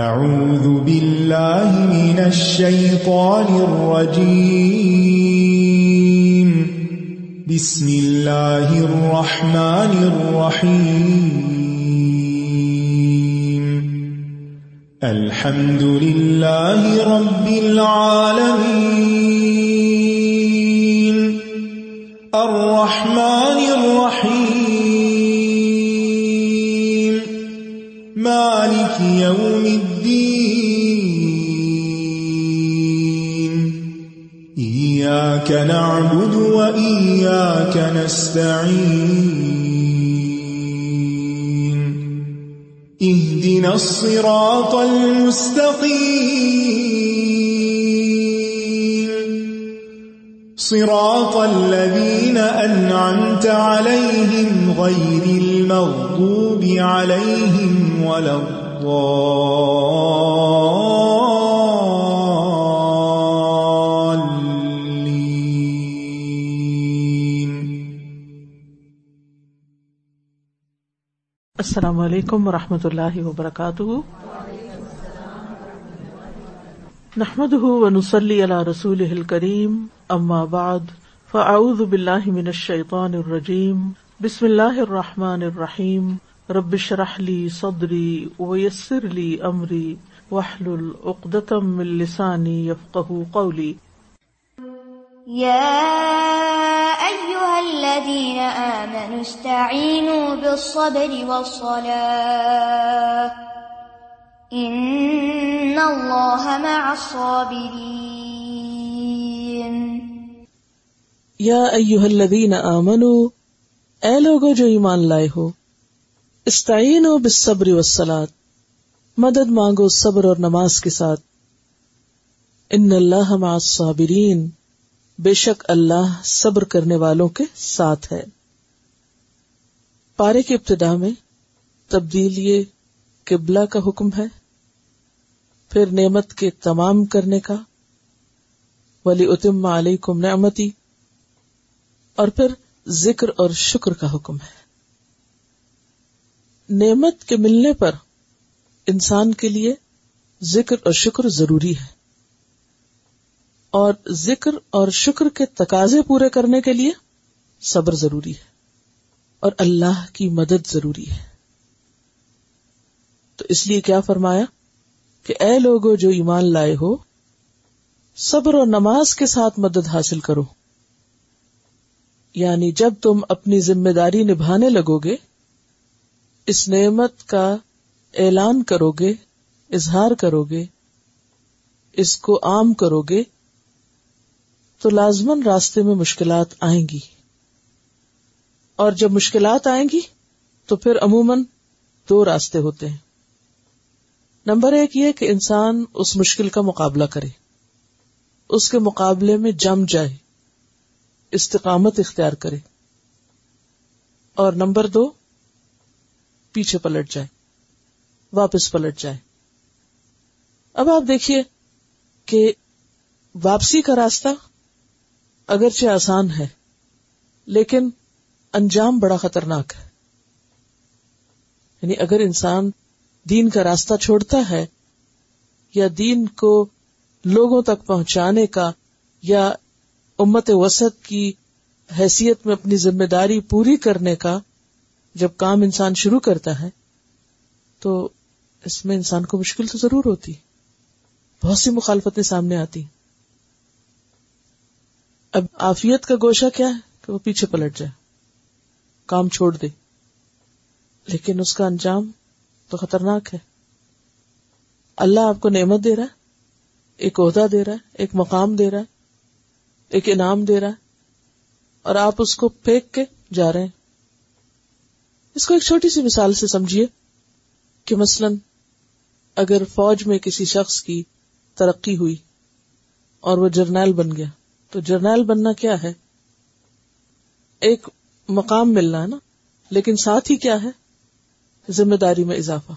أعوذ بالله من الشيطان الرجيم بسم الله الرحمن الرحيم الحمد لله رب العالمين الرحمن الرحيم مالك يوم إياك نعبد وإياك نستعين اهدنا الصراط المستقيم صراط الذين أنعمت عليهم غير المغضوب عليهم ولا الضالين السلام علیکم ورحمۃ اللہ وبرکاتہ نحمده ونصلی علی رسولہ الکریم اما بعد فاعوذ باللہ من الشیطان الرجیم بسم اللہ الرحمن الرحیم رب اشرح لی صدری ویسر لی امری واحلل عقدۃ من لسانی یفقہوا قولی يا أيها الذين آمنوا استعينوا بالصبر والصلاة إن الله مع الصابرين يا أيها الذين آمنوا اے لوگو جو ایمان لائے ہو استعینوا بالصبر والصلاة مدد مانگو صبر اور نماز کے ساتھ ان اللہ مع الصابرین بے شک اللہ صبر کرنے والوں کے ساتھ ہے۔ پارے کی ابتدا میں تبدیل یہ قبلہ کا حکم ہے، پھر نعمت کے تمام کرنے کا وَلِأُتِمَّ عَلَيْكُمْ نِعْمَتِي، اور پھر ذکر اور شکر کا حکم ہے۔ نعمت کے ملنے پر انسان کے لیے ذکر اور شکر ضروری ہے، اور ذکر اور شکر کے تقاضے پورے کرنے کے لیے صبر ضروری ہے اور اللہ کی مدد ضروری ہے۔ تو اس لیے کیا فرمایا کہ اے لوگو جو ایمان لائے ہو صبر اور نماز کے ساتھ مدد حاصل کرو، یعنی جب تم اپنی ذمہ داری نبھانے لگو گے، اس نعمت کا اعلان کرو گے، اظہار کرو گے، اس کو عام کرو گے، تو لازماً راستے میں مشکلات آئیں گی، اور جب مشکلات آئیں گی تو پھر عموماً دو راستے ہوتے ہیں۔ نمبر ایک یہ کہ انسان اس مشکل کا مقابلہ کرے، اس کے مقابلے میں جم جائے، استقامت اختیار کرے، اور نمبر دو پیچھے پلٹ جائے، واپس پلٹ جائے۔ اب آپ دیکھیے کہ واپسی کا راستہ اگرچہ آسان ہے لیکن انجام بڑا خطرناک ہے، یعنی اگر انسان دین کا راستہ چھوڑتا ہے یا دین کو لوگوں تک پہنچانے کا یا امت وسط کی حیثیت میں اپنی ذمہ داری پوری کرنے کا جب کام انسان شروع کرتا ہے تو اس میں انسان کو مشکل تو ضرور ہوتی، بہت سی مخالفتیں سامنے آتی۔ اب عافیت کا گوشہ کیا ہے کہ وہ پیچھے پلٹ جائے، کام چھوڑ دے، لیکن اس کا انجام تو خطرناک ہے۔ اللہ آپ کو نعمت دے رہا ہے، ایک عہدہ دے رہا ہے، ایک مقام دے رہا ہے، ایک انعام دے رہا ہے، اور آپ اس کو پھینک کے جا رہے ہیں۔ اس کو ایک چھوٹی سی مثال سے سمجھیے کہ مثلاً اگر فوج میں کسی شخص کی ترقی ہوئی اور وہ جرنیل بن گیا، تو جرنیل بننا کیا ہے؟ ایک مقام ملنا نا، لیکن ساتھ ہی کیا ہے؟ ذمہ داری میں اضافہ۔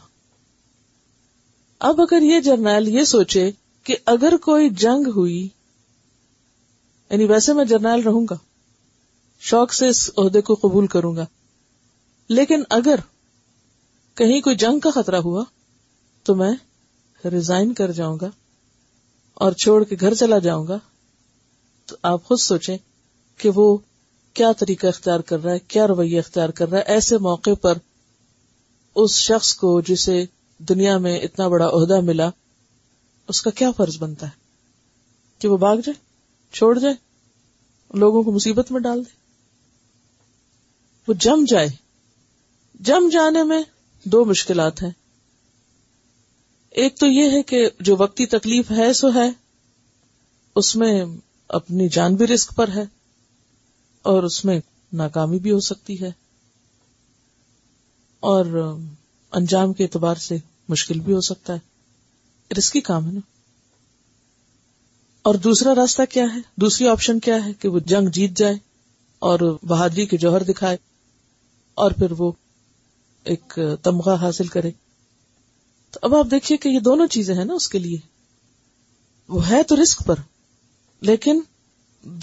اب اگر یہ جرنیل یہ سوچے کہ اگر کوئی جنگ ہوئی، یعنی ویسے میں جرنیل رہوں گا، شوق سے اس عہدے کو قبول کروں گا، لیکن اگر کہیں کوئی جنگ کا خطرہ ہوا تو میں ریزائن کر جاؤں گا اور چھوڑ کے گھر چلا جاؤں گا، تو آپ خود سوچیں کہ وہ کیا طریقہ اختیار کر رہا ہے، کیا رویہ اختیار کر رہا ہے ایسے موقع پر. اس شخص کو جسے دنیا میں اتنا بڑا عہدہ ملا، اس کا کیا فرض بنتا ہے کہ وہ بھاگ جائے، چھوڑ جائے، لوگوں کو مصیبت میں ڈال دے. وہ جم جائے. جم جانے میں دو مشکلات ہیں. ایک تو یہ ہے کہ جو وقتی تکلیف ہے سو ہے، اس میں اپنی جان بھی رسک پر ہے اور اس میں ناکامی بھی ہو سکتی ہے اور انجام کے اعتبار سے مشکل بھی ہو سکتا ہے، رسکی کام ہے نا. اور دوسرا راستہ کیا ہے، دوسری آپشن کیا ہے کہ وہ جنگ جیت جائے اور بہادری کے جوہر دکھائے اور پھر وہ ایک تمغہ حاصل کرے. تو اب آپ دیکھیے کہ یہ دونوں چیزیں ہیں نا اس کے لیے. وہ ہے تو رسک پر، لیکن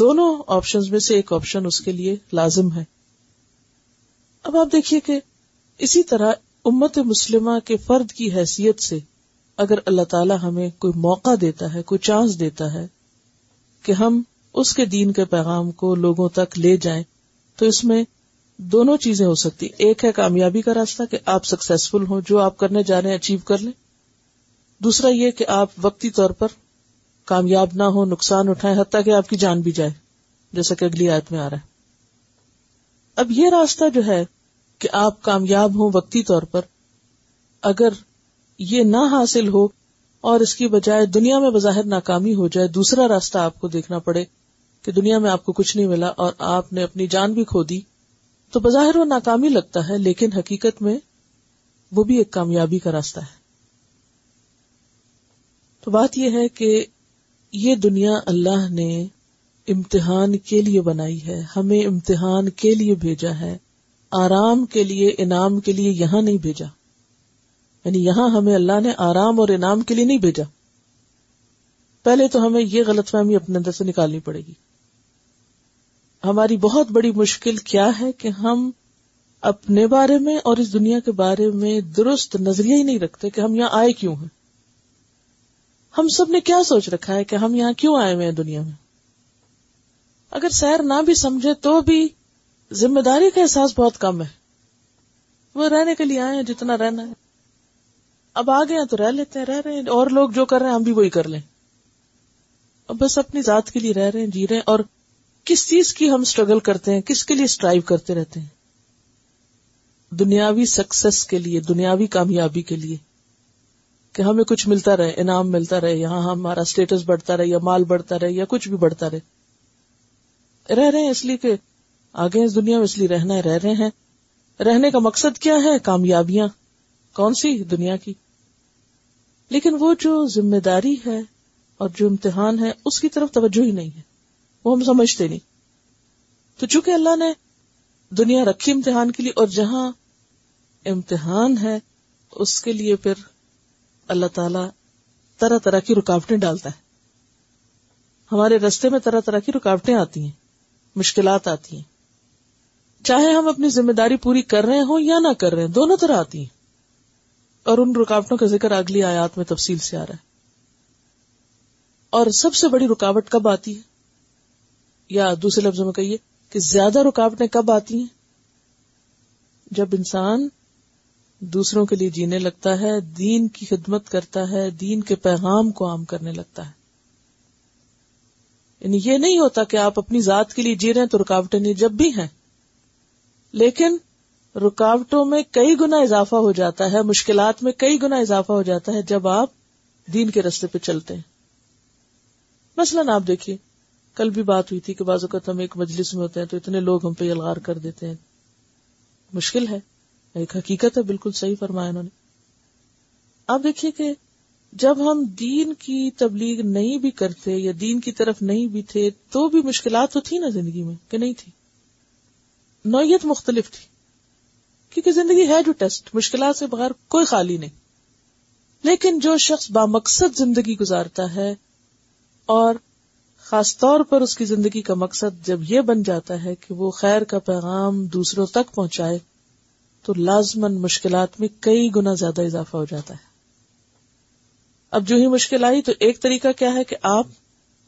دونوں آپشنز میں سے ایک آپشن اس کے لیے لازم ہے. اب آپ دیکھیے کہ اسی طرح امت مسلمہ کے فرد کی حیثیت سے اگر اللہ تعالی ہمیں کوئی موقع دیتا ہے، کوئی چانس دیتا ہے کہ ہم اس کے دین کے پیغام کو لوگوں تک لے جائیں، تو اس میں دونوں چیزیں ہو سکتی. ایک ہے کامیابی کا راستہ کہ آپ سکسیسفل ہوں، جو آپ کرنے جا رہے ہیں اچیو کر لیں. دوسرا یہ کہ آپ وقتی طور پر کامیاب نہ ہوں، نقصان اٹھائیں، حتیٰ کہ آپ کی جان بھی جائے، جیسا کہ اگلی آیت میں آ رہا ہے. اب یہ راستہ جو ہے کہ آپ کامیاب ہوں وقتی طور پر، اگر یہ نہ حاصل ہو اور اس کی بجائے دنیا میں بظاہر ناکامی ہو جائے، دوسرا راستہ آپ کو دیکھنا پڑے کہ دنیا میں آپ کو کچھ نہیں ملا اور آپ نے اپنی جان بھی کھو دی، تو بظاہر وہ ناکامی لگتا ہے لیکن حقیقت میں وہ بھی ایک کامیابی کا راستہ ہے. تو بات یہ ہے کہ یہ دنیا اللہ نے امتحان کے لیے بنائی ہے، ہمیں امتحان کے لیے بھیجا ہے، آرام کے لیے، انعام کے لیے یہاں نہیں بھیجا. یعنی یہاں ہمیں اللہ نے آرام اور انعام کے لیے نہیں بھیجا. پہلے تو ہمیں یہ غلط فہمی اپنے اندر سے نکالنی پڑے گی. ہماری بہت بڑی مشکل کیا ہے کہ ہم اپنے بارے میں اور اس دنیا کے بارے میں درست نظریہ ہی نہیں رکھتے کہ ہم یہاں آئے کیوں ہیں. ہم سب نے کیا سوچ رکھا ہے کہ ہم یہاں کیوں آئے ہوئے ہیں دنیا میں. اگر سیر نہ بھی سمجھے تو بھی ذمہ داری کا احساس بہت کم ہے. وہ رہنے کے لیے آئے ہیں جتنا رہنا ہے، اب آ گئے ہیں تو رہ لیتے ہیں، رہ رہے ہیں، اور لوگ جو کر رہے ہیں ہم بھی وہی کر لیں. اب بس اپنی ذات کے لیے رہ رہے ہیں، جی رہے ہیں. اور کس چیز کی ہم سٹرگل کرتے ہیں، کس کے لیے سٹرائیو کرتے رہتے ہیں؟ دنیاوی سکسس کے لیے، دنیاوی کامیابی کے لیے، کہ ہمیں کچھ ملتا رہے، انعام ملتا رہے، یہاں ہمارا سٹیٹس بڑھتا رہے یا مال بڑھتا رہے یا کچھ بھی بڑھتا رہے. رہ رہے ہیں اس لیے کہ آگے ہیں اس دنیا میں، اس لیے رہنا ہے، رہ رہے ہیں. رہنے کا مقصد کیا ہے؟ کامیابیاں. کون سی؟ دنیا کی. لیکن وہ جو ذمہ داری ہے اور جو امتحان ہے، اس کی طرف توجہ ہی نہیں ہے، وہ ہم سمجھتے نہیں. تو چونکہ اللہ نے دنیا رکھی امتحان کے لیے، اور جہاں امتحان ہے اس کے لیے پھر اللہ تعالی طرح طرح کی رکاوٹیں ڈالتا ہے. ہمارے رستے میں طرح طرح کی رکاوٹیں آتی ہیں، مشکلات آتی ہیں، چاہے ہم اپنی ذمہ داری پوری کر رہے ہوں یا نہ کر رہے ہیں، دونوں طرح آتی ہیں. اور ان رکاوٹوں کا ذکر اگلی آیات میں تفصیل سے آ رہا ہے. اور سب سے بڑی رکاوٹ کب آتی ہے، یا دوسرے لفظوں میں کہیے کہ زیادہ رکاوٹیں کب آتی ہیں؟ جب انسان دوسروں کے لیے جینے لگتا ہے، دین کی خدمت کرتا ہے، دین کے پیغام کو عام کرنے لگتا ہے. یعنی یہ نہیں ہوتا کہ آپ اپنی ذات کے لیے جی رہے ہیں تو رکاوٹیں نہیں، جب بھی ہیں، لیکن رکاوٹوں میں کئی گنا اضافہ ہو جاتا ہے، مشکلات میں کئی گنا اضافہ ہو جاتا ہے جب آپ دین کے راستے پہ چلتے ہیں. مثلاً آپ دیکھیے، کل بھی بات ہوئی تھی کہ بعض اوقات ہم ایک مجلس میں ہوتے ہیں تو اتنے لوگ ہم پہ یلغار کر دیتے ہیں. مشکل ہے، ایک حقیقت ہے، بالکل صحیح فرمایا انہوں نے. آپ دیکھیے کہ جب ہم دین کی تبلیغ نہیں بھی کرتے یا دین کی طرف نہیں بھی تھے، تو بھی مشکلات تو تھی نا زندگی میں، کہ نہیں تھی؟ نوعیت مختلف تھی، کیونکہ زندگی ہے جو ٹیسٹ، مشکلات سے بغیر کوئی خالی نہیں. لیکن جو شخص بامقصد زندگی گزارتا ہے، اور خاص طور پر اس کی زندگی کا مقصد جب یہ بن جاتا ہے کہ وہ خیر کا پیغام دوسروں تک پہنچائے، تو لازماً مشکلات میں کئی گنا زیادہ اضافہ ہو جاتا ہے. اب جو ہی مشکل آئی تو ایک طریقہ کیا ہے کہ آپ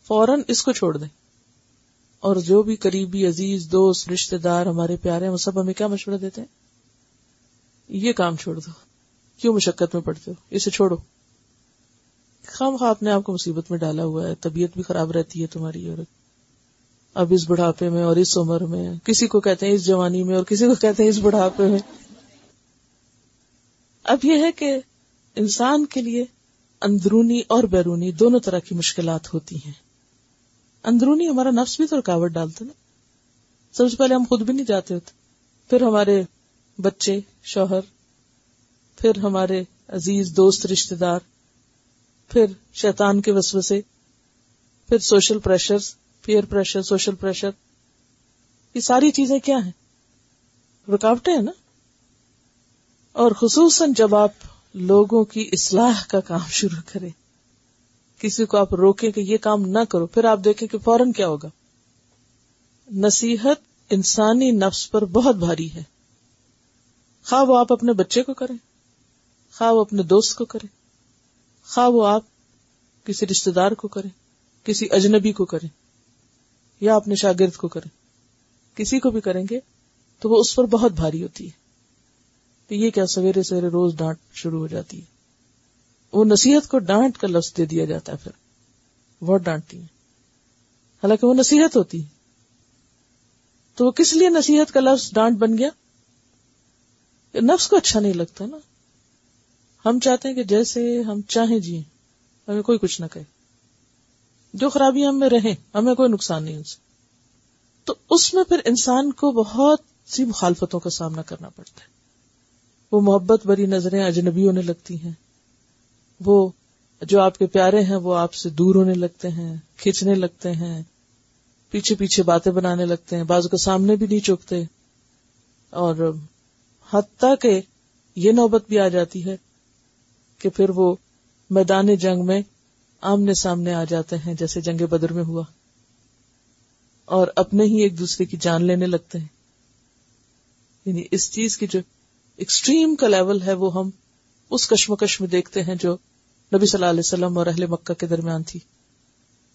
فوراً اس کو چھوڑ دیں, اور جو بھی قریبی عزیز دوست رشتے دار ہمارے پیارے ہیں وہ سب ہمیں کیا مشورہ دیتے ہیں, یہ کام چھوڑ دو, کیوں مشقت میں پڑتے ہو, اسے چھوڑو. خام خواہ آپ نے آپ کو مصیبت میں ڈالا ہوا ہے, طبیعت بھی خراب رہتی ہے تمہاری, اور اب اس بڑھاپے میں اور اس عمر میں کسی کو کہتے ہیں اس جوانی میں اور کسی کو کہتے ہیں اس بڑھاپے میں. اب یہ ہے کہ انسان کے لیے اندرونی اور بیرونی دونوں طرح کی مشکلات ہوتی ہیں. اندرونی ہمارا نفس بھی تو رکاوٹ ڈالتا نا, سب سے پہلے ہم خود بھی نہیں جاتے ہوتے, پھر ہمارے بچے شوہر, پھر ہمارے عزیز دوست رشتے دار, پھر شیطان کے وسوسے, پھر social pressures, peer pressure, social pressure, یہ ساری چیزیں کیا ہیں, رکاوٹیں ہیں نا. اور خصوصاً جب آپ لوگوں کی اصلاح کا کام شروع کریں, کسی کو آپ روکیں کہ یہ کام نہ کرو, پھر آپ دیکھیں کہ فوراً کیا ہوگا. نصیحت انسانی نفس پر بہت بھاری ہے, خواہ وہ آپ اپنے بچے کو کریں, خواہ وہ اپنے دوست کو کریں, خواہ وہ آپ کسی رشتے دار کو کریں, کسی اجنبی کو کریں, یا اپنے شاگرد کو کریں, کسی کو بھی کریں گے تو وہ اس پر بہت بھاری ہوتی ہے. تو یہ کیا سویرے سویرے روز ڈانٹ شروع ہو جاتی ہے, وہ نصیحت کو ڈانٹ کا لفظ دے دیا جاتا ہے, پھر بہت ڈانٹتی ہیں, حالانکہ وہ نصیحت ہوتی ہے. تو وہ کس لیے نصیحت کا لفظ ڈانٹ بن گیا, نفس کو اچھا نہیں لگتا نا. ہم چاہتے ہیں کہ جیسے ہم چاہیں جیئیں, ہمیں کوئی کچھ نہ کہے, جو خرابیاں ہم میں رہیں ہمیں کوئی نقصان نہیں ان سے. تو اس میں پھر انسان کو بہت سی مخالفتوں کا سامنا کرنا پڑتا ہے. وہ محبت بری نظریں اجنبی ہونے لگتی ہیں, وہ جو آپ کے پیارے ہیں وہ آپ سے دور ہونے لگتے ہیں, کھینچنے لگتے ہیں, پیچھے پیچھے باتیں بنانے لگتے ہیں, بعض کو سامنے بھی نہیں چوکتے, اور حتیٰ کہ یہ نوبت بھی آ جاتی ہے کہ پھر وہ میدان جنگ میں آمنے سامنے آ جاتے ہیں, جیسے جنگ بدر میں ہوا, اور اپنے ہی ایک دوسرے کی جان لینے لگتے ہیں. یعنی اس چیز کی جو ایکسٹریم کا لیول ہے وہ ہم اس کشمکش میں دیکھتے ہیں جو نبی صلی اللہ علیہ وسلم اور اہل مکہ کے درمیان تھی.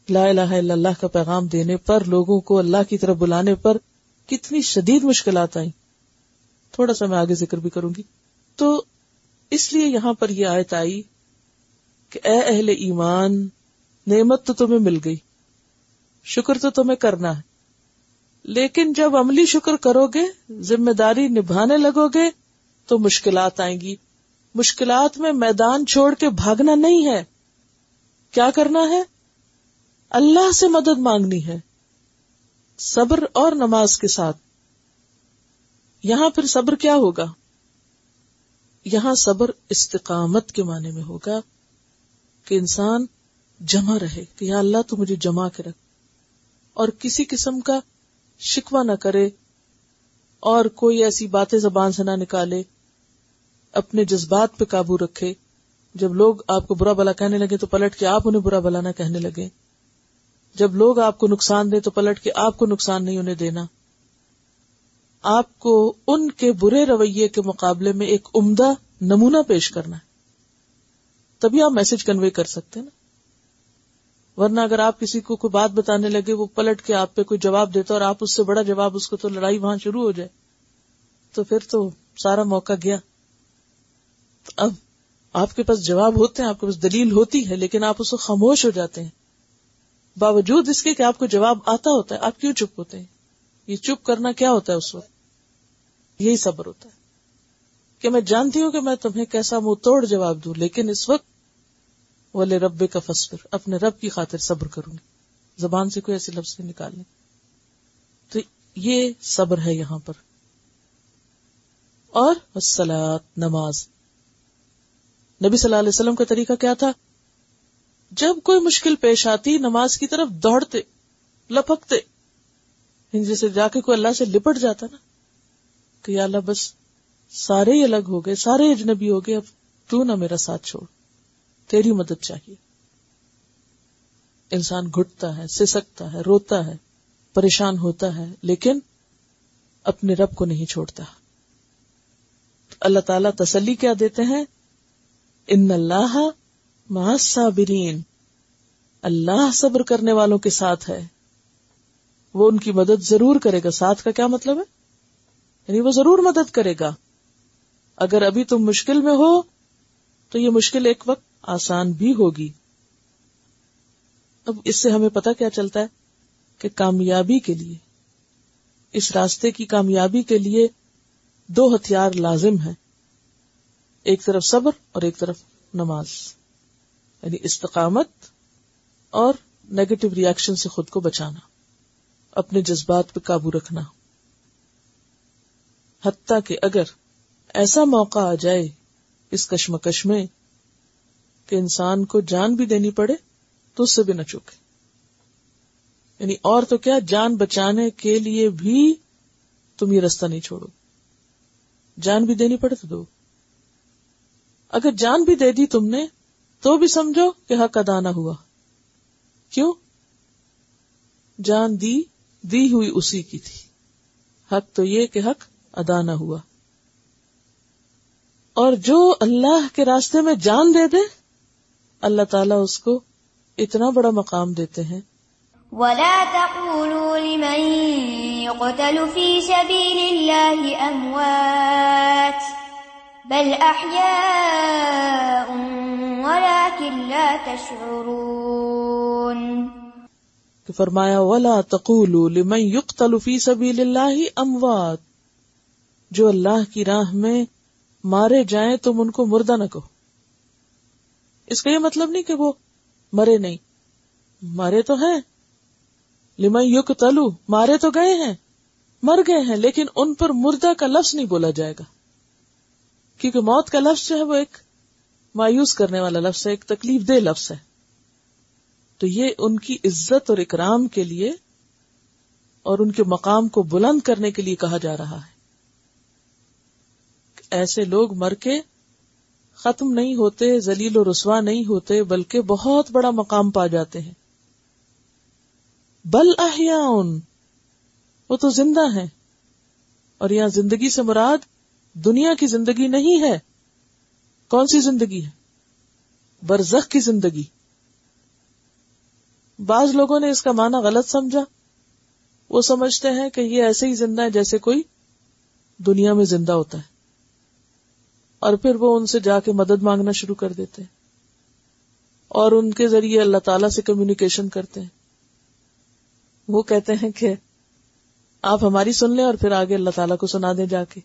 لا الہ الا اللہ کا پیغام دینے پر, لوگوں کو اللہ کی طرف بلانے پر کتنی شدید مشکلات آئیں. تھوڑا سا میں آگے ذکر بھی کروں گی. تو اس لیے یہاں پر یہ آیت آئی کہ اے اہل ایمان, نعمت تو تمہیں مل گئی, شکر تو تمہیں کرنا ہے, لیکن جب عملی شکر کرو گے, ذمہ داری نبھانے لگو گے تو مشکلات آئیں گی. مشکلات میں میدان چھوڑ کے بھاگنا نہیں ہے, کیا کرنا ہے, اللہ سے مدد مانگنی ہے, صبر اور نماز کے ساتھ. یہاں پھر صبر کیا ہوگا, یہاں صبر استقامت کے معنی میں ہوگا کہ انسان جمع رہے کہ یا اللہ تو مجھے جمع کے رکھ, اور کسی قسم کا شکوہ نہ کرے, اور کوئی ایسی باتیں زبان سے نہ نکالے, اپنے جذبات پہ قابو رکھے. جب لوگ آپ کو برا بھلا کہنے لگے تو پلٹ کے آپ انہیں برا بھلا نہ کہنے لگے, جب لوگ آپ کو نقصان دیں تو پلٹ کے آپ کو نقصان نہیں انہیں دینا. آپ کو ان کے برے رویے کے مقابلے میں ایک عمدہ نمونہ پیش کرنا ہے, تبھی آپ میسج کنوے کر سکتے نا. ورنہ اگر آپ کسی کو کوئی بات بتانے لگے, وہ پلٹ کے آپ پہ کوئی جواب دیتا اور آپ اس سے بڑا جواب, اس کو تو لڑائی وہاں شروع ہو جائے, تو پھر تو سارا موقع گیا. تو اب آپ کے پاس جواب ہوتے ہیں, آپ کے پاس دلیل ہوتی ہے, لیکن آپ اس کو خاموش ہو جاتے ہیں, باوجود اس کے کہ آپ کو جواب آتا ہوتا ہے. آپ کیوں چپ ہوتے ہیں, یہ چپ کرنا کیا ہوتا ہے اس وقت, یہی صبر ہوتا ہے کہ میں جانتی ہوں کہ میں تمہیں کیسا منہ توڑ جواب دوں, لیکن اس وقت وَلِرَبِّكَ فَاصْبِرْ, اپنے رب کی خاطر صبر کروں گی, زبان سے کوئی ایسے لفظ نہیں نکالنے. تو یہ صبر ہے یہاں پر. اور الصلاۃ, نماز. نبی صلی اللہ علیہ وسلم کا طریقہ کیا تھا, جب کوئی مشکل پیش آتی نماز کی طرف دوڑتے, لپکتے, جیسے جا کے کوئی اللہ سے لپٹ جاتا نا کہ یا اللہ بس سارے ہی الگ ہو گئے, سارے اجنبی ہو گئے, اب تو نہ میرا ساتھ چھوڑ, تیری مدد چاہیے. انسان گھٹتا ہے, سسکتا ہے, روتا ہے, پریشان ہوتا ہے, لیکن اپنے رب کو نہیں چھوڑتا. اللہ تعالیٰ تسلی کیا دیتے ہیں, ان اللہ مع الصابرین، اللہ صبر کرنے والوں کے ساتھ ہے، وہ ان کی مدد ضرور کرے گا. ساتھ کا کیا مطلب ہے؟ یعنی وہ ضرور مدد کرے گا. اگر ابھی تم مشکل میں ہو تو یہ مشکل ایک وقت آسان بھی ہوگی. اب اس سے ہمیں پتہ کیا چلتا ہے کہ کامیابی کے لیے، اس راستے کی کامیابی کے لیے دو ہتھیار لازم ہیں، ایک طرف صبر اور ایک طرف نماز، یعنی استقامت اور نیگیٹو ری ایکشن سے خود کو بچانا، اپنے جذبات پہ قابو رکھنا. حتیٰ کہ اگر ایسا موقع آ جائے اس کشمکش میں کہ انسان کو جان بھی دینی پڑے تو اس سے بھی نہ چوکے. یعنی اور تو کیا، جان بچانے کے لیے بھی تم یہ راستہ نہیں چھوڑو. جان بھی دینی پڑے تو دو، اگر جان بھی دے دی تم نے تو بھی سمجھو کہ حق ادا نہ ہوا. کیوں؟ جان دی ہوئی اسی کی تھی، حق تو یہ کہ حق ادا نہ ہوا. اور جو اللہ کے راستے میں جان دے دے، اللہ تعالیٰ اس کو اتنا بڑا مقام دیتے ہیں. وَلَا تَقُولُوا لِمَن يُقْتَلُ فِي سَبِيلِ اللَّهِ أَمْوَاتٌ بَلْ أَحْيَاءٌ وَلَكِنْ لَا تَشْعُرُونَ. فرمایا وَلَا تَقُولُوا لِمَن يُقْتَلُ فِي سَبِيلِ اللَّهِ أَمْوَاتٌ، جو اللہ کی راہ میں مارے جائیں تم ان کو مردہ نہ کہو. اس کا یہ مطلب نہیں کہ وہ مرے نہیں، مارے تو ہیں. لِمَن يُقْتَلُ، مارے تو گئے ہیں، مر گئے ہیں، لیکن ان پر مردہ کا لفظ نہیں بولا جائے گا، کیونکہ موت کا لفظ جو ہے وہ ایک مایوس کرنے والا لفظ ہے، ایک تکلیف دہ لفظ ہے. تو یہ ان کی عزت اور اکرام کے لیے اور ان کے مقام کو بلند کرنے کے لیے کہا جا رہا ہے. ایسے لوگ مر کے ختم نہیں ہوتے، ذلیل و رسوا نہیں ہوتے، بلکہ بہت بڑا مقام پا جاتے ہیں. بل احیاؤن، وہ تو زندہ ہیں. اور یہاں زندگی سے مراد دنیا کی زندگی نہیں ہے. کون سی زندگی ہے؟ برزخ کی زندگی. بعض لوگوں نے اس کا معنی غلط سمجھا، وہ سمجھتے ہیں کہ یہ ایسے ہی زندہ ہے جیسے کوئی دنیا میں زندہ ہوتا ہے، اور پھر وہ ان سے جا کے مدد مانگنا شروع کر دیتے ہیں اور ان کے ذریعے اللہ تعالیٰ سے کمیونیکیشن کرتے ہیں. وہ کہتے ہیں کہ آپ ہماری سن لیں اور پھر آگے اللہ تعالیٰ کو سنا دیں جا کے.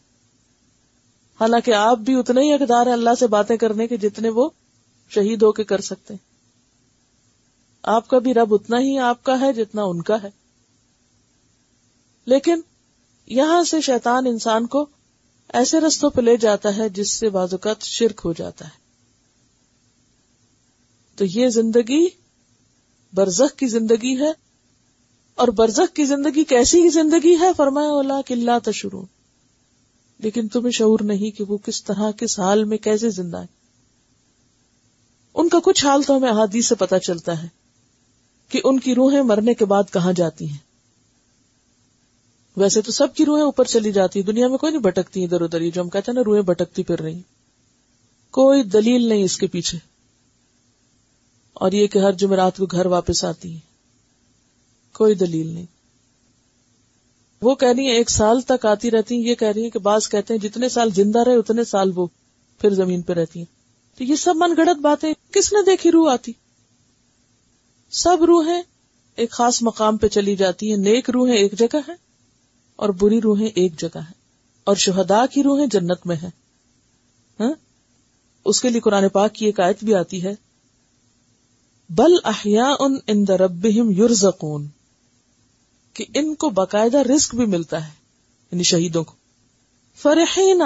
حالانکہ آپ بھی اتنے ہی اقدار ہیں اللہ سے باتیں کرنے کے جتنے وہ شہید ہو کے کر سکتے ہیں. آپ کا بھی رب اتنا ہی آپ کا ہے جتنا ان کا ہے. لیکن یہاں سے شیطان انسان کو ایسے رستوں پہ لے جاتا ہے جس سے بعض اوقات شرک ہو جاتا ہے. تو یہ زندگی برزخ کی زندگی ہے. اور برزخ کی زندگی کیسی ہی زندگی ہے؟ فرمایا وَلَٰكِن لَا تَشْعُرُونَ، لیکن تمہیں شعور نہیں کہ وہ کس طرح کس حال میں کیسے زندہ ہے. ان کا کچھ حال تو ہمیں احادیث سے پتہ چلتا ہے کہ ان کی روحیں مرنے کے بعد کہاں جاتی ہیں. ویسے تو سب کی روحیں اوپر چلی جاتی، دنیا میں کوئی نہیں بھٹکتی ادھر ادھر. یہ جو ہم کہتے ہیں نا روحیں بھٹکتی پھر رہی، کوئی دلیل نہیں اس کے پیچھے. اور یہ کہ ہر جمعرات کو گھر واپس آتی ہیں، کوئی دلیل نہیں. وہ کہہ رہی ہیں ایک سال تک آتی رہتی ہیں، یہ کہہ رہی ہیں کہ بعض کہتے ہیں جتنے سال زندہ رہے اتنے سال وہ پھر زمین پہ رہتی ہیں. تو یہ سب من گھڑت باتیں. کس نے دیکھی روح آتی؟ سب روحیں ایک خاص مقام پہ چلی جاتی ہیں. نیک روحیں ایک جگہ ہیں اور بری روحیں ایک جگہ ہیں، اور شہداء کی روحیں جنت میں ہیں. اس کے لیے قرآن پاک کی ایک آیت بھی آتی ہے بل احیاء عند ربہم یرزقون، کہ ان کو باقاعدہ رزق بھی ملتا ہے، یعنی شہیدوں کو. فرحین،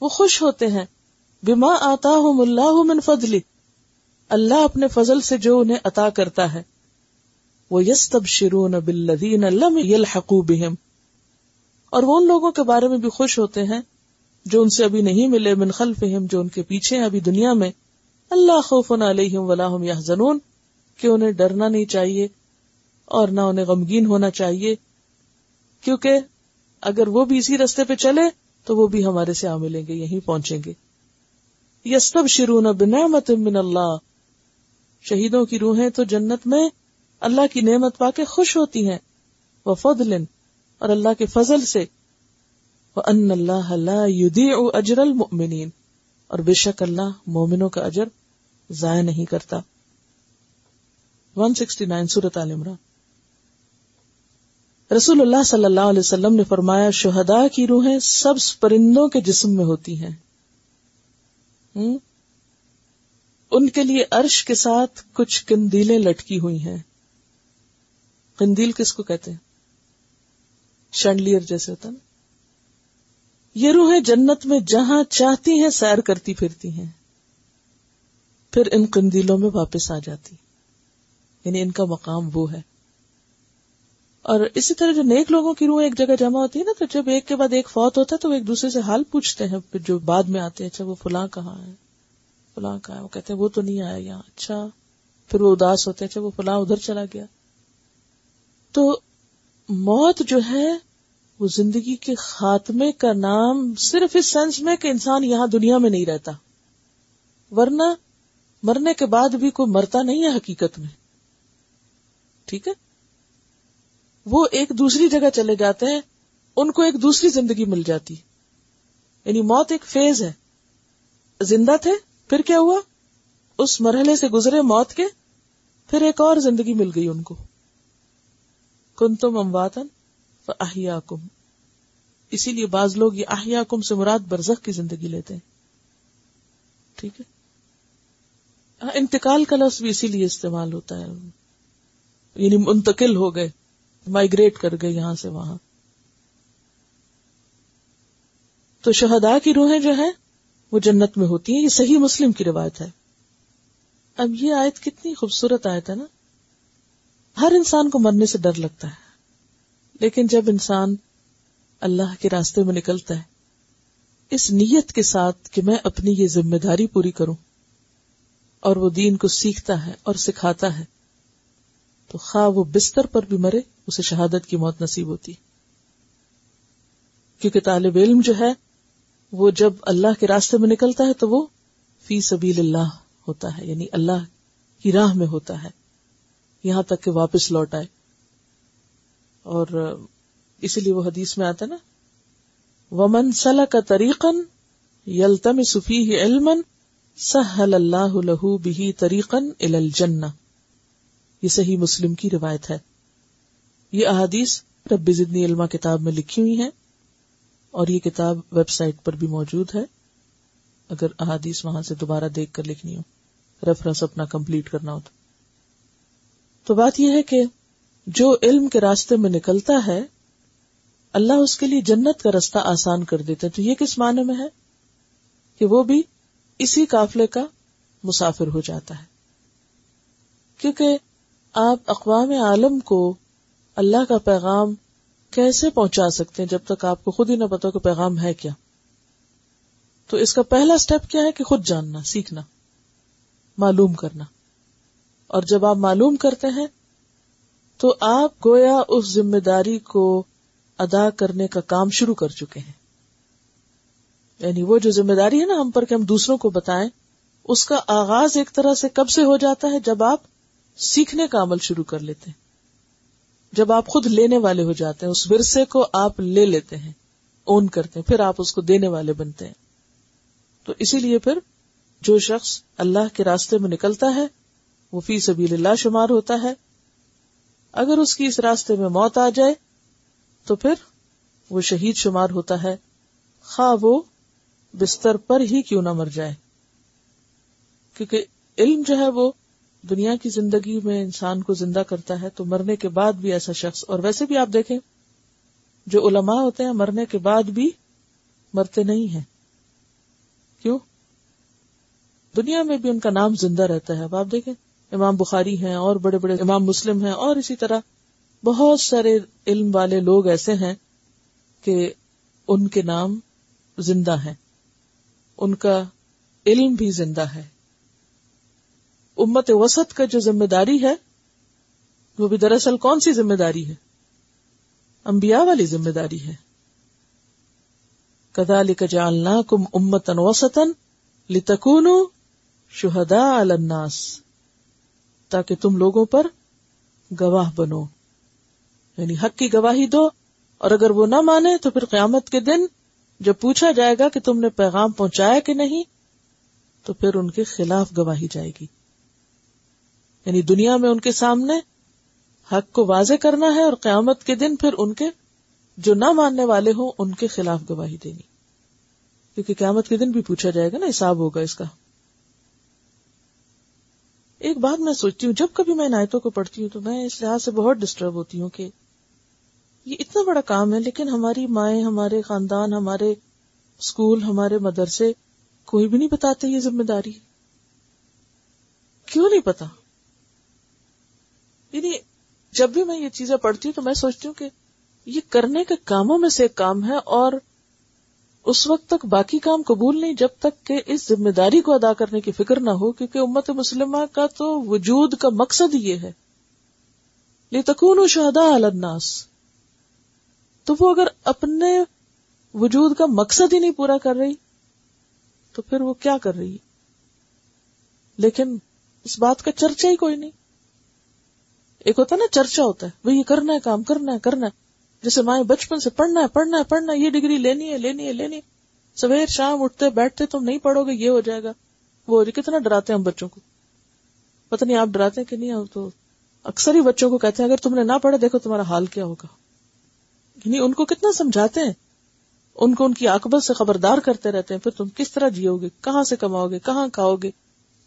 وہ خوش ہوتے ہیں بما آتاہم اللہ من فضلہ، اللہ اپنے فضل سے جو انہیں عطا کرتا ہے. ویستبشرون بالذین لم یلحقوا بہم، اور وہ ان لوگوں کے بارے میں بھی خوش ہوتے ہیں جو ان سے ابھی نہیں ملے، من خلفہم، جو ان کے پیچھے ہیں ابھی دنیا میں. اللہ خوف علیہم ولا ہم یحزنون، کہ انہیں ڈرنا نہیں چاہیے اور نہ انہیں غمگین ہونا چاہیے، کیونکہ اگر وہ بھی اسی رستے پہ چلے تو وہ بھی ہمارے سے آ ملیں گے، یہیں پہنچیں گے. یستبشرون بنعمت من اللہ، شہیدوں کی روحیں تو جنت میں اللہ کی نعمت پا کے خوش ہوتی ہیں، وفضل، اور اللہ کے فضل سے، وَأَنَّ اللَّهَ لَا يُضِيعُ أَجْرَ الْمُؤْمِنِينَ، اور بے شک اللہ مومنوں کا اجر ضائع نہیں کرتا۔ 169 سورۃ آل عمران۔ رسول اللہ صلی اللہ علیہ وسلم نے فرمایا، شہداء کی روحیں سبز پرندوں کے جسم میں ہوتی ہیں، ان کے لیے عرش کے ساتھ کچھ قندیلیں لٹکی ہوئی ہیں۔ قندیل کس کو کہتے ہیں؟ شینڈلیر جیسے ہوتا نا۔ یہ روحیں جنت میں جہاں چاہتی ہیں سیر کرتی پھرتی ہیں، پھر ان قندیلوں میں واپس آ جاتی، یعنی ان کا مقام وہ ہے۔ اور اسی طرح جو نیک لوگوں کی روح ایک جگہ جمع ہوتی ہے نا، تو جب ایک کے بعد ایک فوت ہوتا ہے تو وہ ایک دوسرے سے حال پوچھتے ہیں، پھر جو بعد میں آتے ہیں، اچھا وہ فلاں کہاں ہے، فلاں کہاں ہے، وہ کہتے ہیں وہ تو نہیں آیا یہاں، اچھا پھر وہ اداس ہوتے ہیں، اچھا وہ فلاں ادھر چلا گیا۔ تو موت جو ہے وہ زندگی کے خاتمے کا نام صرف اس سینس میں کہ انسان یہاں دنیا میں نہیں رہتا، ورنہ مرنے کے بعد بھی کوئی مرتا نہیں ہے حقیقت میں، ٹھیک ہے؟ وہ ایک دوسری جگہ چلے جاتے ہیں، ان کو ایک دوسری زندگی مل جاتی، یعنی موت ایک فیز ہے۔ زندہ تھے، پھر کیا ہوا؟ اس مرحلے سے گزرے موت کے، پھر ایک اور زندگی مل گئی ان کو۔ کنتم امواتن فاحیاکم، اسی لیے بعض لوگ یہ احیاکم سے مراد برزخ کی زندگی لیتے ہیں، ٹھیک ہے؟ انتقال کا لفظ بھی اسی لیے استعمال ہوتا ہے، یعنی منتقل ہو گئے، مائگریٹ کر گئے یہاں سے وہاں۔ تو شہداء کی روحیں جو ہیں وہ جنت میں ہوتی ہیں، یہ صحیح مسلم کی روایت ہے۔ اب یہ آیت کتنی خوبصورت آیت ہے نا۔ ہر انسان کو مرنے سے ڈر لگتا ہے، لیکن جب انسان اللہ کے راستے میں نکلتا ہے اس نیت کے ساتھ کہ میں اپنی یہ ذمہ داری پوری کروں، اور وہ دین کو سیکھتا ہے اور سکھاتا ہے، تو خواہ وہ بستر پر بھی مرے اسے شہادت کی موت نصیب ہوتی، کیونکہ طالب علم جو ہے وہ جب اللہ کے راستے میں نکلتا ہے تو وہ فی سبیل اللہ ہوتا ہے، یعنی اللہ کی راہ میں ہوتا ہے، یہاں تک کہ واپس لوٹ آئے۔ اور اسی لیے وہ حدیث میں آتا نا، وَمَنْ سَلَكَ طَرِيقًا يَلْتَمِسُ فِيهِ عِلْمًا سَهَّلَ اللَّهُ لَهُ بِهِ طَرِيقًا إِلَى الْجَنَّةِ، یہ صحیح مسلم کی روایت ہے۔ یہ احادیث رب زدنی علما کتاب میں لکھی ہوئی ہیں، اور یہ کتاب ویب سائٹ پر بھی موجود ہے، اگر احادیث وہاں سے دوبارہ دیکھ کر لکھنی ہو، ریفرنس اپنا کمپلیٹ کرنا ہو۔ تو بات یہ ہے کہ جو علم کے راستے میں نکلتا ہے اللہ اس کے لیے جنت کا راستہ آسان کر دیتا ہے۔ تو یہ کس معنی میں ہے کہ وہ بھی اسی قافلے کا مسافر ہو جاتا ہے، کیونکہ آپ اقوام عالم کو اللہ کا پیغام کیسے پہنچا سکتے ہیں جب تک آپ کو خود ہی نہ پتا کہ پیغام ہے کیا؟ تو اس کا پہلا سٹیپ کیا ہے کہ خود جاننا، سیکھنا، معلوم کرنا، اور جب آپ معلوم کرتے ہیں تو آپ گویا اس ذمہ داری کو ادا کرنے کا کام شروع کر چکے ہیں، یعنی وہ جو ذمہ داری ہے نا ہم پر کہ ہم دوسروں کو بتائیں، اس کا آغاز ایک طرح سے کب سے ہو جاتا ہے؟ جب آپ سیکھنے کا عمل شروع کر لیتے ہیں، جب آپ خود لینے والے ہو جاتے ہیں، اس ورثے کو آپ لے لیتے ہیں، اون کرتے ہیں، پھر آپ اس کو دینے والے بنتے ہیں۔ تو اسی لیے پھر جو شخص اللہ کے راستے میں نکلتا ہے وہ فی سبیل اللہ شمار ہوتا ہے۔ اگر اس کی اس راستے میں موت آ جائے تو پھر وہ شہید شمار ہوتا ہے، خواہ وہ بستر پر ہی کیوں نہ مر جائے، کیونکہ علم جو ہے وہ دنیا کی زندگی میں انسان کو زندہ کرتا ہے۔ تو مرنے کے بعد بھی ایسا شخص، اور ویسے بھی آپ دیکھیں جو علماء ہوتے ہیں مرنے کے بعد بھی مرتے نہیں ہیں، کیوں؟ دنیا میں بھی ان کا نام زندہ رہتا ہے۔ اب آپ دیکھیں امام بخاری ہیں، اور بڑے بڑے امام مسلم ہیں، اور اسی طرح بہت سارے علم والے لوگ ایسے ہیں کہ ان کے نام زندہ ہیں، ان کا علم بھی زندہ ہے۔ امت وسط کا جو ذمہ داری ہے وہ بھی دراصل کون سی ذمہ داری ہے؟ انبیاء والی ذمہ داری ہے۔ کَذَلِكَ جَعَلْنَاكُمْ أُمَّةً وَسَطًا لِتَكُونُوا شُهَدَاءَ عَلَى النَّاسِ، تاکہ تم لوگوں پر گواہ بنو، یعنی حق کی گواہی دو، اور اگر وہ نہ مانے تو پھر قیامت کے دن جب پوچھا جائے گا کہ تم نے پیغام پہنچایا کہ نہیں تو پھر ان کے خلاف گواہی جائے گی. یعنی دنیا میں ان کے سامنے حق کو واضح کرنا ہے اور قیامت کے دن پھر ان کے جو نہ ماننے والے ہوں ان کے خلاف گواہی دینی، کیونکہ قیامت کے دن بھی پوچھا جائے گا نا، حساب ہوگا اس کا. ایک بات میں سوچتی ہوں، جب کبھی میں ان آیتوں کو پڑھتی ہوں تو میں اس لحاظ سے بہت ڈسٹرب ہوتی ہوں کہ یہ اتنا بڑا کام ہے، لیکن ہماری مائیں، ہمارے خاندان، ہمارے اسکول، ہمارے مدرسے، کوئی بھی نہیں بتاتے یہ ذمہ داری. کیوں نہیں پتا؟ یعنی جب بھی میں یہ چیزیں پڑھتی ہوں تو میں سوچتی ہوں کہ یہ کرنے کے کاموں میں سے ایک کام ہے، اور اس وقت تک باقی کام قبول نہیں جب تک کہ اس ذمہ داری کو ادا کرنے کی فکر نہ ہو، کیونکہ امت مسلمہ کا تو وجود کا مقصد یہ ہے، لِتَكُونُوا شُهَدَاءَ عَلَى النَّاسِ. تو وہ اگر اپنے وجود کا مقصد ہی نہیں پورا کر رہی تو پھر وہ کیا کر رہی؟ لیکن اس بات کا چرچا ہی کوئی نہیں. ایک ہوتا ہے نا چرچا، ہوتا ہے وہ یہ کرنا ہے، کام کرنا ہے، کرنا ہے، جیسے مائیں بچپن سے پڑھنا ہے پڑھنا ہے پڑھنا ہے، یہ ڈگری لینی ہے لینی ہے لینی ہے، سویر شام اٹھتے بیٹھتے تم نہیں پڑھو گے یہ ہو جائے گا وہ ہو جائے. کتنا ڈراتے ہیں ہم بچوں کو، پتہ نہیں آپ ڈراتے ہیں کہ نہیں. آپ تو اکثر ہی بچوں کو کہتے ہیں اگر تم نے نہ پڑھا دیکھو تمہارا حال کیا ہوگا، یعنی ان کو کتنا سمجھاتے ہیں، ان کو ان کی عاقبت سے خبردار کرتے رہتے ہیں. پھر تم کس طرح جیو گے، کہاں سے کماؤ گے، کہاں کھاؤ گے،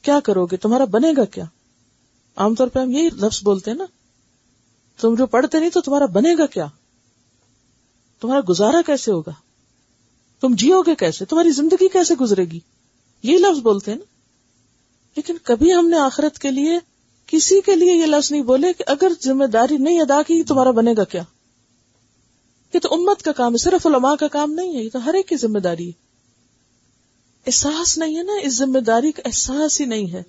کیا کرو گے، تمہارا بنے گا کیا. عام طور پہ ہم یہی لفظ بولتے ہیں نا، تم جو پڑھتے نہیں تو تمہارا بنے گا کیا، تمہارا گزارا کیسے ہوگا، تم جیو گے کیسے، تمہاری زندگی کیسے گزرے گی، یہ لفظ بولتے ہیں نا. لیکن کبھی ہم نے آخرت کے لیے کسی کے لیے یہ لفظ نہیں بولے کہ اگر ذمہ داری نہیں ادا کی تمہارا بنے گا کیا. یہ تو امت کا کام ہے، صرف علماء کا کام نہیں ہے، یہ تو ہر ایک کی ذمہ داری ہے. احساس نہیں ہے نا، اس ذمہ داری کا احساس ہی نہیں ہے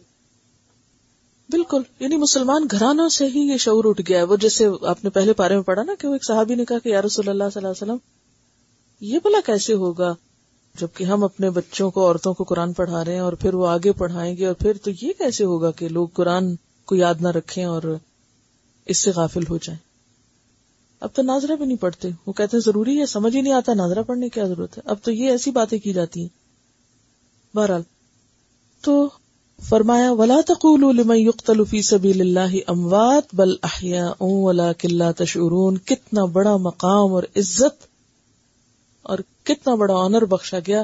بالکل. یعنی مسلمان گھرانوں سے ہی یہ شعور اٹھ گیا ہے. وہ جیسے آپ نے پہلے پارے میں پڑھا نا کہ وہ ایک صحابی نے کہا کہ یا رسول اللہ صلی اللہ علیہ وسلم یہ بھلا کیسے ہوگا جبکہ ہم اپنے بچوں کو، عورتوں کو قرآن پڑھا رہے ہیں اور پھر وہ آگے پڑھائیں گے، اور پھر تو یہ کیسے ہوگا کہ لوگ قرآن کو یاد نہ رکھیں اور اس سے غافل ہو جائیں. اب تو ناظرہ بھی نہیں پڑھتے، وہ کہتے ہیں ضروری ہے، سمجھ ہی نہیں آتا ناظرہ پڑھنے کی کیا ضرورت ہے. اب تو یہ ایسی باتیں کی جاتی ہیں. بہرحال تو فرمایا وَلَا تَقُولُوا لِمَنْ يُقْتَلُ فِي سَبِيلِ اللَّهِ أَمْوَاتٌ بَلْ أَحْيَاءٌ وَلَٰكِن لَّا تَشْعُرُونَ. کتنا بڑا مقام اور عزت اور کتنا بڑا آنر بخشا گیا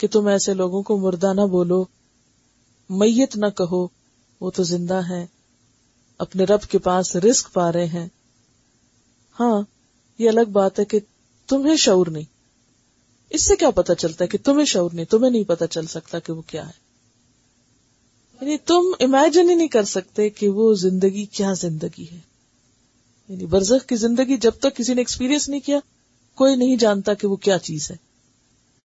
کہ تم ایسے لوگوں کو مردہ نہ بولو، میت نہ کہو، وہ تو زندہ ہیں، اپنے رب کے پاس رزق پا رہے ہیں. ہاں یہ الگ بات ہے کہ تمہیں شعور نہیں. اس سے کیا پتا چلتا ہے کہ تمہیں شعور نہیں، تمہیں نہیں پتا چل سکتا کہ وہ کیا ہے. یعنی تم امیجن ہی نہیں کر سکتے کہ وہ زندگی کیا زندگی ہے. یعنی برزخ کی زندگی جب تک کسی نے ایکسپیرینس نہیں کیا کوئی نہیں جانتا کہ وہ کیا چیز ہے.